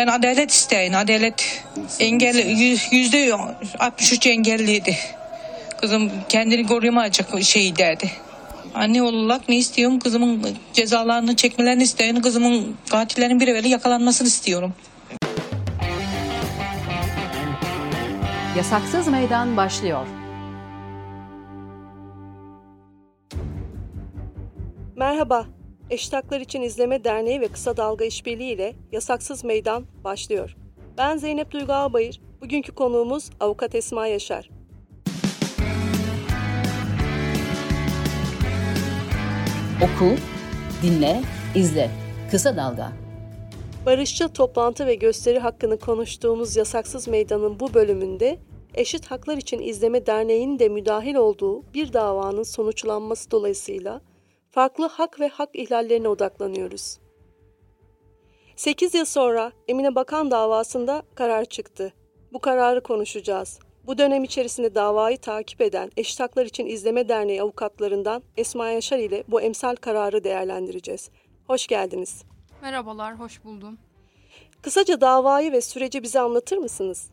Yani adalet isteyin. Adalet %63 engelliydi. Kızım kendini koruyamayacak şey derdi. Anne olarak ne istiyorum? Kızımın cezalarını çekmelerini istiyorum. Kızımın katillerin bir evveli yakalanmasını istiyorum. Yasaksız Meydan başlıyor. Merhaba. Eşit Haklar İçin İzleme Derneği ve Kısa Dalga İşbirliği ile Yasaksız Meydan başlıyor. Ben Zeynep Duygu Ağbayır. Bugünkü konuğumuz Avukat Esma Yaşar. Oku, dinle, izle. Kısa Dalga. Barışçıl toplantı ve gösteri hakkını konuştuğumuz Yasaksız Meydan'ın bu bölümünde Eşit Haklar İçin İzleme Derneği'nin de müdahil olduğu bir davanın sonuçlanması dolayısıyla farklı hak ve hak ihlallerine odaklanıyoruz. 8 yıl sonra Emine Bakan davasında karar çıktı. Bu kararı konuşacağız. Bu dönem içerisinde davayı takip eden Eşit Haklar İçin İzleme Derneği avukatlarından Esma Yaşar ile bu emsal kararı değerlendireceğiz. Hoş geldiniz. Merhabalar, hoş buldum. Kısaca davayı ve süreci bize anlatır mısınız?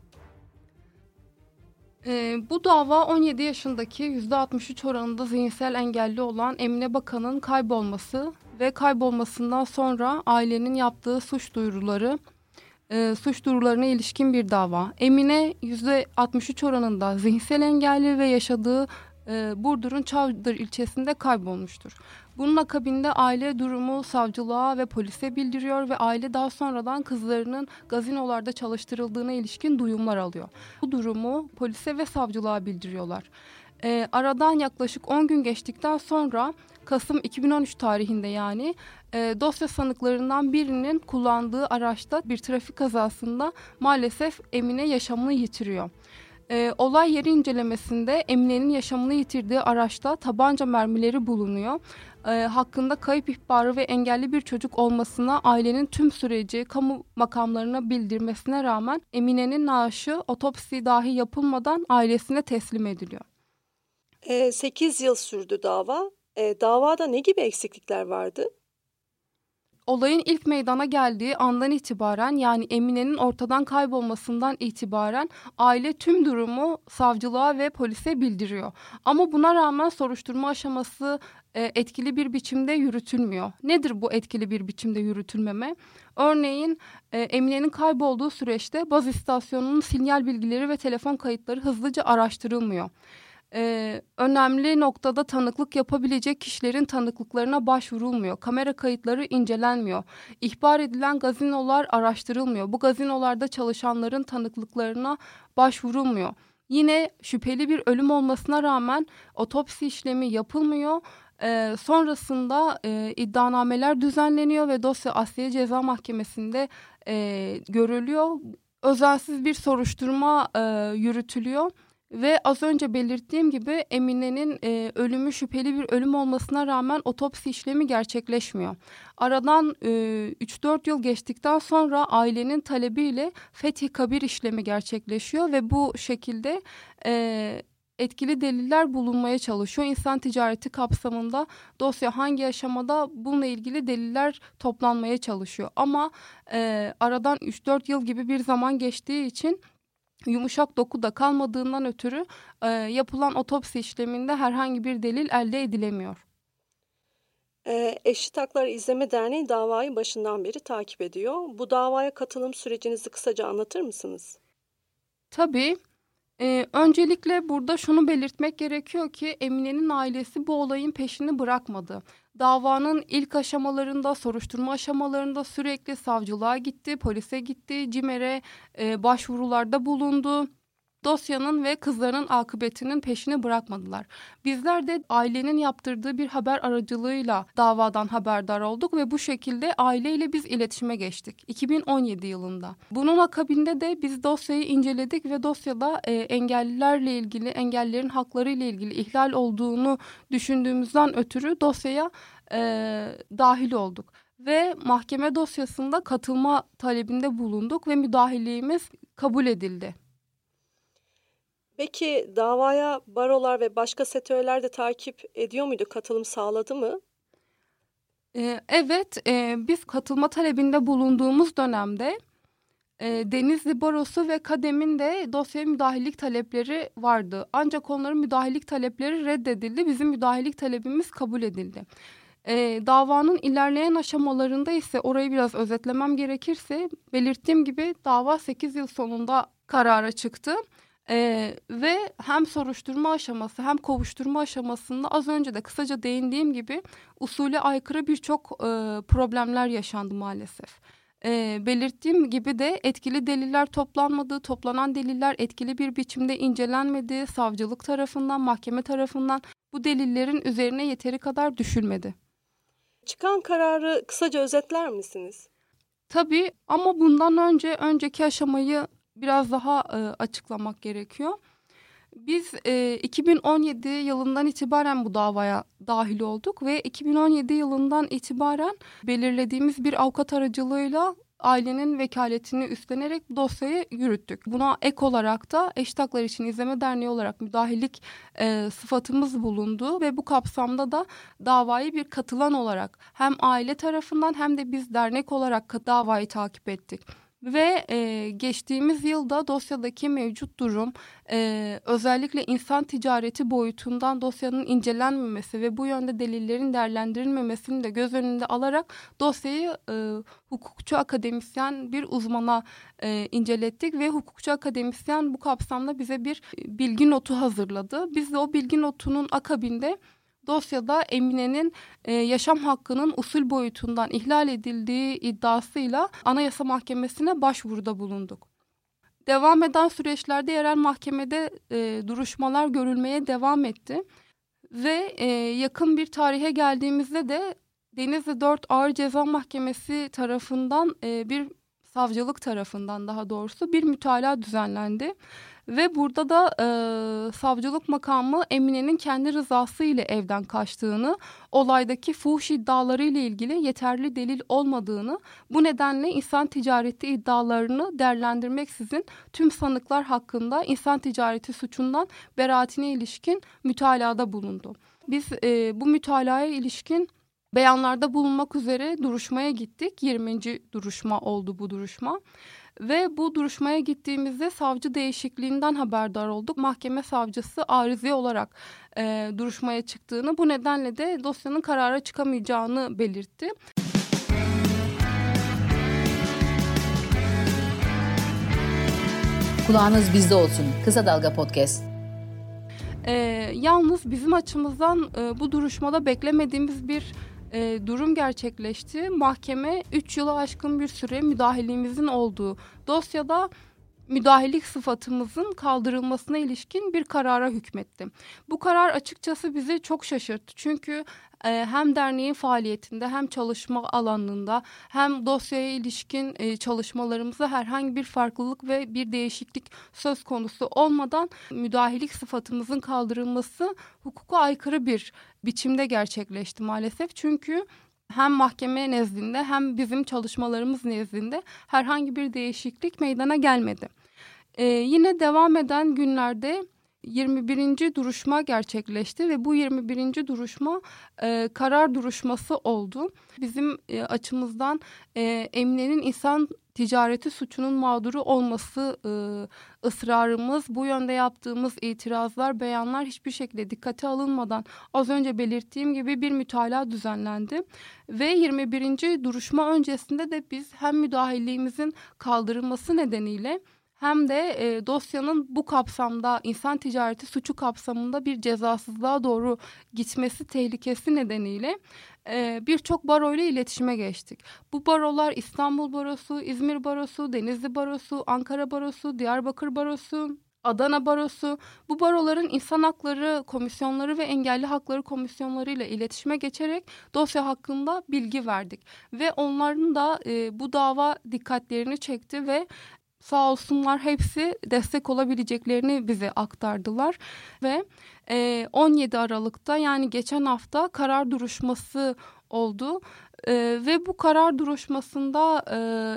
Bu dava 17 yaşındaki %63 oranında zihinsel engelli olan Emine Bakan'ın kaybolması ve kaybolmasından sonra ailenin yaptığı suç duyurularına ilişkin bir dava. Emine %63 oranında zihinsel engelli ve yaşadığı Burdur'un Çavdır ilçesinde kaybolmuştur. Bunun akabinde aile durumu savcılığa ve polise bildiriyor ve aile daha sonradan kızlarının gazinolarda çalıştırıldığına ilişkin duyumlar alıyor. Bu durumu polise ve savcılığa bildiriyorlar. Aradan yaklaşık 10 gün geçtikten sonra Kasım 2013 tarihinde yani dosya sanıklarından birinin kullandığı araçta bir trafik kazasında maalesef Emine yaşamını yitiriyor. Olay yeri incelemesinde Emine'nin yaşamını yitirdiği araçta tabanca mermileri bulunuyor. Hakkında kayıp ihbarı ve engelli bir çocuk olmasına ailenin tüm süreci kamu makamlarına bildirmesine rağmen Emine'nin naaşı otopsi dahi yapılmadan ailesine teslim ediliyor. 8 yıl sürdü dava. Davada ne gibi eksiklikler vardı? Olayın ilk meydana geldiği andan itibaren yani Emine'nin ortadan kaybolmasından itibaren aile tüm durumu savcılığa ve polise bildiriyor. Ama buna rağmen soruşturma aşaması etkili bir biçimde yürütülmüyor. Nedir bu etkili bir biçimde yürütülmeme? Örneğin Emine'nin kaybolduğu süreçte baz istasyonunun sinyal bilgileri ve telefon kayıtları hızlıca araştırılmıyor. Önemli noktada tanıklık yapabilecek kişilerin tanıklıklarına başvurulmuyor. Kamera kayıtları incelenmiyor. İhbar edilen gazinolar araştırılmıyor. Bu gazinolarda çalışanların tanıklıklarına başvurulmuyor. Yine şüpheli bir ölüm olmasına rağmen otopsi işlemi yapılmıyor. Sonrasında iddianameler düzenleniyor ve dosya Asliye Ceza Mahkemesi'nde görülüyor. Özensiz bir soruşturma yürütülüyor. Ve az önce belirttiğim gibi Emine'nin ölümü şüpheli bir ölüm olmasına rağmen otopsi işlemi gerçekleşmiyor. Aradan 3-4 yıl geçtikten sonra ailenin talebiyle fetih kabir işlemi gerçekleşiyor ve bu şekilde etkili deliller bulunmaya çalışıyor. İnsan ticareti kapsamında dosya hangi aşamada bununla ilgili deliller toplanmaya çalışıyor. Ama aradan 3-4 yıl gibi bir zaman geçtiği için yumuşak doku da kalmadığından ötürü yapılan otopsi işleminde herhangi bir delil elde edilemiyor. Eşit Haklar İzleme Derneği davayı başından beri takip ediyor. Bu davaya katılım sürecinizi kısaca anlatır mısınız? Tabii. Öncelikle burada şunu belirtmek gerekiyor ki Emine'nin ailesi bu olayın peşini bırakmadı. Davanın ilk aşamalarında, soruşturma aşamalarında sürekli savcılığa gitti, polise gitti, CİMER'e başvurularda bulundu. Dosyanın ve kızların akıbetinin peşini bırakmadılar. Bizler de ailenin yaptırdığı bir haber aracılığıyla davadan haberdar olduk ve bu şekilde aileyle biz iletişime geçtik 2017 yılında. Bunun akabinde de biz dosyayı inceledik ve dosyada engellilerle ilgili, engellilerin hakları ile ilgili ihlal olduğunu düşündüğümüzden ötürü dosyaya dahil olduk. Ve mahkeme dosyasında katılma talebinde bulunduk ve müdahilliğimiz kabul edildi. Peki davaya barolar ve başka sektörler de takip ediyor muydu? Katılım sağladı mı? Evet, biz katılma talebinde bulunduğumuz dönemde Denizli Barosu ve Kadem'in de dosyaya müdahillik talepleri vardı. Ancak onların müdahillik talepleri reddedildi. Bizim müdahillik talebimiz kabul edildi. Davanın ilerleyen aşamalarında ise orayı biraz özetlemem gerekirse belirttiğim gibi dava 8 yıl sonunda karara çıktı. Ve hem soruşturma aşaması hem kovuşturma aşamasında az önce de kısaca değindiğim gibi usule aykırı birçok problemler yaşandı maalesef. Belirttiğim gibi de etkili deliller toplanmadı, toplanan deliller etkili bir biçimde incelenmedi, savcılık tarafından, mahkeme tarafından bu delillerin üzerine yeteri kadar düşülmedi. Çıkan kararı kısaca özetler misiniz? Tabii, ama bundan önceki aşamayı biraz daha açıklamak gerekiyor. Biz 2017 yılından itibaren bu davaya dahil olduk ve 2017 yılından itibaren belirlediğimiz bir avukat aracılığıyla ailenin vekaletini üstlenerek dosyayı yürüttük. Buna ek olarak da Eşit Haklar İçin İzleme Derneği olarak müdahillik sıfatımız bulundu ve bu kapsamda da davayı bir katılan olarak hem aile tarafından hem de biz dernek olarak davayı takip ettik. Ve geçtiğimiz yılda dosyadaki mevcut durum, özellikle insan ticareti boyutundan dosyanın incelenmemesi ve bu yönde delillerin değerlendirilmemesini de göz önünde alarak dosyayı hukukçu akademisyen bir uzmana incelettik ve hukukçu akademisyen bu kapsamda bize bir bilgi notu hazırladı. Biz de o bilgi notunun akabinde dosyada Emine'nin yaşam hakkının usul boyutundan ihlal edildiği iddiasıyla Anayasa Mahkemesi'ne başvuruda bulunduk. Devam eden süreçlerde yerel mahkemede duruşmalar görülmeye devam etti. Ve yakın bir tarihe geldiğimizde de Denizli 4 Ağır Ceza Mahkemesi tarafından bir savcılık tarafından daha doğrusu bir mütalaa düzenlendi. Ve burada da savcılık makamı Emine'nin kendi rızası ile evden kaçtığını, olaydaki fuhuş iddiaları ile ilgili yeterli delil olmadığını, bu nedenle insan ticareti iddialarını değerlendirmeksizin tüm sanıklar hakkında insan ticareti suçundan beraatine ilişkin mütalada bulundu. Biz bu mütalaya ilişkin beyanlarda bulunmak üzere duruşmaya gittik. 20. duruşma oldu bu duruşma. Ve bu duruşmaya gittiğimizde savcı değişikliğinden haberdar olduk. Mahkeme savcısı arızi olarak duruşmaya çıktığını, bu nedenle de dosyanın karara çıkamayacağını belirtti. Kulağınız bizde olsun. Kısa Dalga Podcast. Yalnız bizim açımızdan bu duruşmada beklemediğimiz bir durum gerçekleşti. Mahkeme 3 yılı aşkın bir süre müdahiliğimizin olduğu dosyada müdahillik sıfatımızın kaldırılmasına ilişkin bir karara hükmetti. Bu karar açıkçası bizi çok şaşırttı. Çünkü hem derneğin faaliyetinde hem çalışma alanında hem dosyaya ilişkin çalışmalarımızda herhangi bir farklılık ve bir değişiklik söz konusu olmadan müdahillik sıfatımızın kaldırılması hukuka aykırı bir biçimde gerçekleşti maalesef. Çünkü hem mahkeme nezdinde hem bizim çalışmalarımız nezdinde herhangi bir değişiklik meydana gelmedi. Yine devam eden günlerde 21. duruşma gerçekleşti ve bu 21. duruşma karar duruşması oldu. Bizim açımızdan Emine'nin insan ticareti suçunun mağduru olması ısrarımız, bu yönde yaptığımız itirazlar, beyanlar hiçbir şekilde dikkate alınmadan az önce belirttiğim gibi bir mütalaa düzenlendi. Ve 21. duruşma öncesinde de biz hem müdahilliğimizin kaldırılması nedeniyle hem de dosyanın bu kapsamda insan ticareti suçu kapsamında bir cezasızlığa doğru gitmesi tehlikesi nedeniyle birçok baro ile iletişime geçtik. Bu barolar İstanbul Barosu, İzmir Barosu, Denizli Barosu, Ankara Barosu, Diyarbakır Barosu, Adana Barosu. Bu baroların insan hakları komisyonları ve engelli hakları komisyonları ile iletişime geçerek dosya hakkında bilgi verdik. Ve onların da bu dava dikkatlerini çekti ve sağ olsunlar hepsi destek olabileceklerini bize aktardılar ve 17 Aralık'ta yani geçen hafta karar duruşması oldu ve bu karar duruşmasında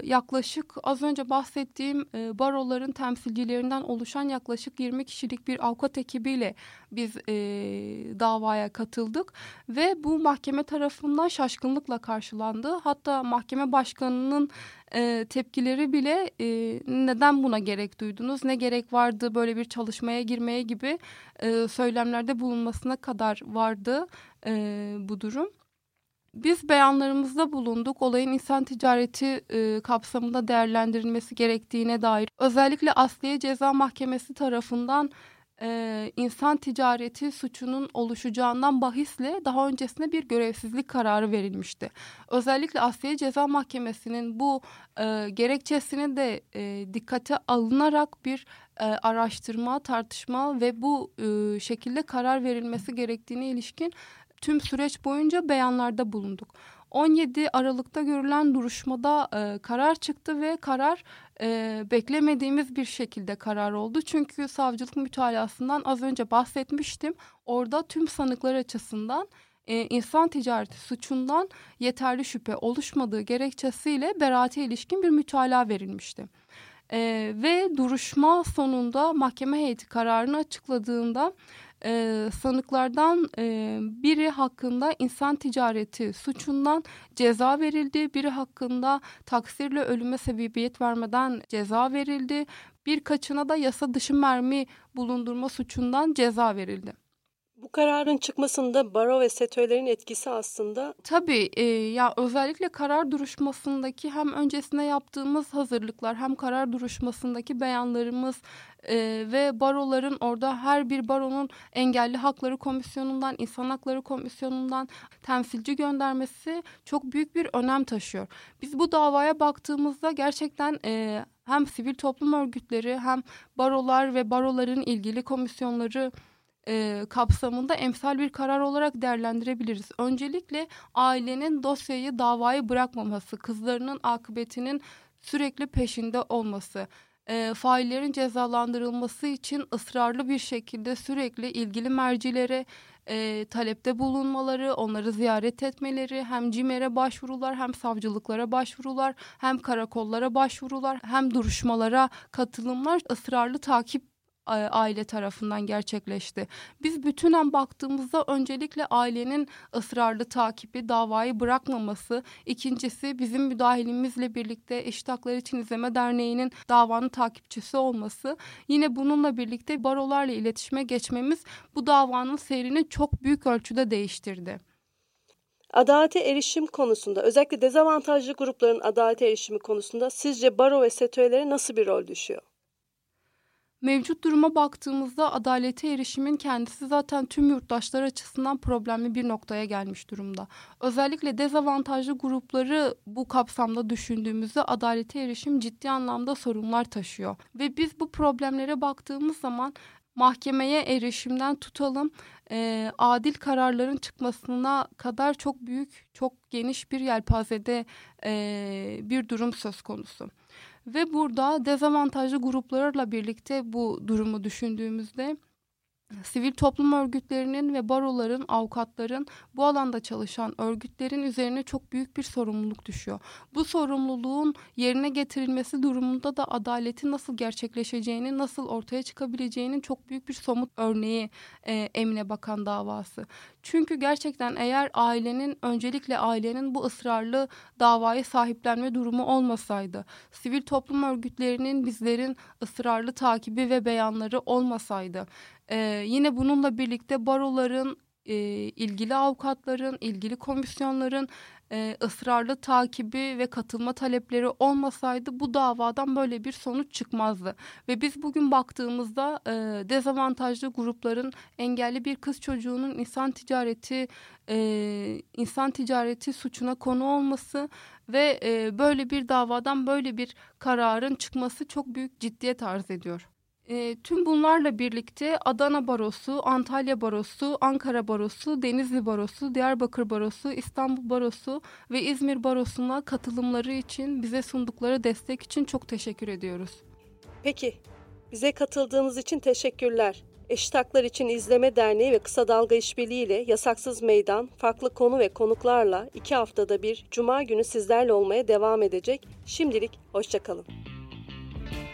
yaklaşık az önce bahsettiğim baroların temsilcilerinden oluşan yaklaşık 20 kişilik bir avukat ekibiyle biz davaya katıldık ve bu mahkeme tarafından şaşkınlıkla karşılandı. Hatta mahkeme başkanının tepkileri bile neden buna gerek duydunuz, ne gerek vardı böyle bir çalışmaya girmeye gibi söylemlerde bulunmasına kadar vardı bu durum. Biz beyanlarımızda bulunduk, olayın insan ticareti kapsamında değerlendirilmesi gerektiğine dair. Özellikle Asliye Ceza Mahkemesi tarafından insan ticareti suçunun oluşacağından bahisle daha öncesinde bir görevsizlik kararı verilmişti. Özellikle Asliye Ceza Mahkemesi'nin bu gerekçesini de dikkate alınarak bir araştırma, tartışma ve bu şekilde karar verilmesi gerektiğine ilişkin tüm süreç boyunca beyanlarda bulunduk. 17 Aralık'ta görülen duruşmada karar çıktı ve karar beklemediğimiz bir şekilde karar oldu. Çünkü savcılık mütalasından az önce bahsetmiştim. Orada tüm sanıklar açısından insan ticareti suçundan yeterli şüphe oluşmadığı gerekçesiyle beraate ilişkin bir mütalaa verilmişti. Ve duruşma sonunda mahkeme heyeti kararını açıkladığında sanıklardan biri hakkında insan ticareti suçundan ceza verildi. Biri hakkında taksirle ölüme sebebiyet vermeden ceza verildi. Birkaçına da yasa dışı mermi bulundurma suçundan ceza verildi. Bu kararın çıkmasında baro ve STÖ'lerin etkisi aslında... Tabii ya özellikle karar duruşmasındaki hem öncesinde yaptığımız hazırlıklar hem karar duruşmasındaki beyanlarımız ve baroların orada her bir baronun engelli hakları komisyonundan, insan hakları komisyonundan temsilci göndermesi çok büyük bir önem taşıyor. Biz bu davaya baktığımızda gerçekten... hem sivil toplum örgütleri hem barolar ve baroların ilgili komisyonları... kapsamında emsal bir karar olarak değerlendirebiliriz. Öncelikle ailenin dosyayı davayı bırakmaması, kızlarının akıbetinin sürekli peşinde olması, faillerin cezalandırılması için ısrarlı bir şekilde sürekli ilgili mercilere talepte bulunmaları, onları ziyaret etmeleri, hem CİMER'e başvurular, hem savcılıklara başvurular, hem karakollara başvurular, hem duruşmalara katılımlar, ısrarlı takip aile tarafından gerçekleşti. Biz bütünen baktığımızda öncelikle ailenin ısrarlı takibi, davayı bırakmaması, ikincisi bizim müdahilimizle birlikte Eşit Haklar İçin İzleme Derneği'nin davanın takipçisi olması, yine bununla birlikte barolarla iletişime geçmemiz bu davanın seyrini çok büyük ölçüde değiştirdi. Adalete erişim konusunda, özellikle dezavantajlı grupların adalete erişimi konusunda sizce baro ve STÖ'lere nasıl bir rol düşüyor? Mevcut duruma baktığımızda adalete erişimin kendisi zaten tüm yurttaşlar açısından problemli bir noktaya gelmiş durumda. Özellikle dezavantajlı grupları bu kapsamda düşündüğümüzde adalete erişim ciddi anlamda sorunlar taşıyor. Ve biz bu problemlere baktığımız zaman mahkemeye erişimden tutalım, adil kararların çıkmasına kadar çok büyük, çok geniş bir yelpazede bir durum söz konusu. Ve burada dezavantajlı gruplarla birlikte bu durumu düşündüğümüzde sivil toplum örgütlerinin ve baroların, avukatların, bu alanda çalışan örgütlerin üzerine çok büyük bir sorumluluk düşüyor. Bu sorumluluğun yerine getirilmesi durumunda da adaletin nasıl gerçekleşeceğini, nasıl ortaya çıkabileceğinin çok büyük bir somut örneği Emine Bakan davası. Çünkü gerçekten eğer öncelikle ailenin bu ısrarlı davayı sahiplenme durumu olmasaydı, sivil toplum örgütlerinin bizlerin ısrarlı takibi ve beyanları olmasaydı, yine bununla birlikte baroların, ilgili avukatların, ilgili komisyonların ısrarlı takibi ve katılma talepleri olmasaydı bu davadan böyle bir sonuç çıkmazdı. Ve biz bugün baktığımızda dezavantajlı grupların engelli bir kız çocuğunun insan ticareti suçuna konu olması ve böyle bir davadan böyle bir kararın çıkması çok büyük ciddiyet arz ediyor. Tüm bunlarla birlikte Adana Barosu, Antalya Barosu, Ankara Barosu, Denizli Barosu, Diyarbakır Barosu, İstanbul Barosu ve İzmir Barosu'na katılımları için, bize sundukları destek için çok teşekkür ediyoruz. Peki, bize katıldığınız için teşekkürler. Eşit Haklar İçin İzleme Derneği ve Kısa Dalga İşbirliği ile Yasaksız Meydan, farklı konu ve konuklarla 2 haftada bir Cuma günü sizlerle olmaya devam edecek. Şimdilik hoşçakalın.